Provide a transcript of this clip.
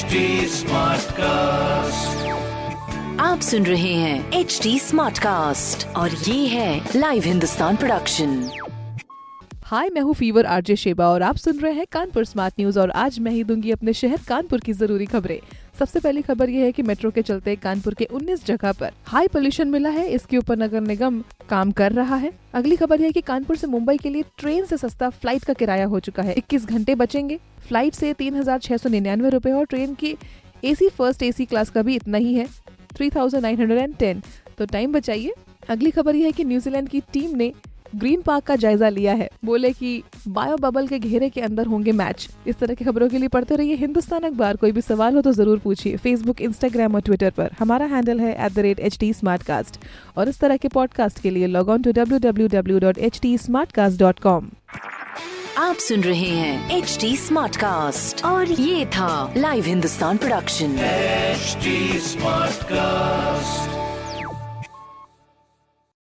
HD smart cast, आप सुन रहे हैं HD स्मार्ट कास्ट और ये है लाइव हिंदुस्तान प्रोडक्शन। हाय, मैं हूँ फीवर आरजे शेबा और आप सुन रहे हैं कानपुर स्मार्ट न्यूज और आज मैं ही दूंगी अपने शहर कानपुर की जरूरी खबरें। सबसे पहली खबर यह है कि मेट्रो के चलते कानपुर के 19 जगह पर हाई पोल्यूशन मिला है, इसके ऊपर नगर निगम काम कर रहा है। अगली खबर यह है कि कानपुर से मुंबई के लिए ट्रेन से सस्ता फ्लाइट का किराया हो चुका है, 21 घंटे बचेंगे। फ्लाइट से 3,699 रुपए और ट्रेन की एसी फर्स्ट एसी क्लास का भी इतना ही है, 3,910, तो टाइम बचाइए। अगली खबर यह है कि न्यूजीलैंड की टीम ने ग्रीन पार्क का जायजा लिया है, बोले कि बायो बबल के घेरे के अंदर होंगे मैच। इस तरह की खबरों के लिए पढ़ते रहिए हिंदुस्तान अखबार। कोई भी सवाल हो तो जरूर पूछिए। फेसबुक, इंस्टाग्राम और ट्विटर पर हमारा हैंडल है @HDSmartcast और इस तरह के पॉडकास्ट के लिए लॉग ऑन टू www.hdsmartcast.com। आप सुन रहे हैं HD स्मार्ट कास्ट और ये था live Hindustan production. HD smart cast.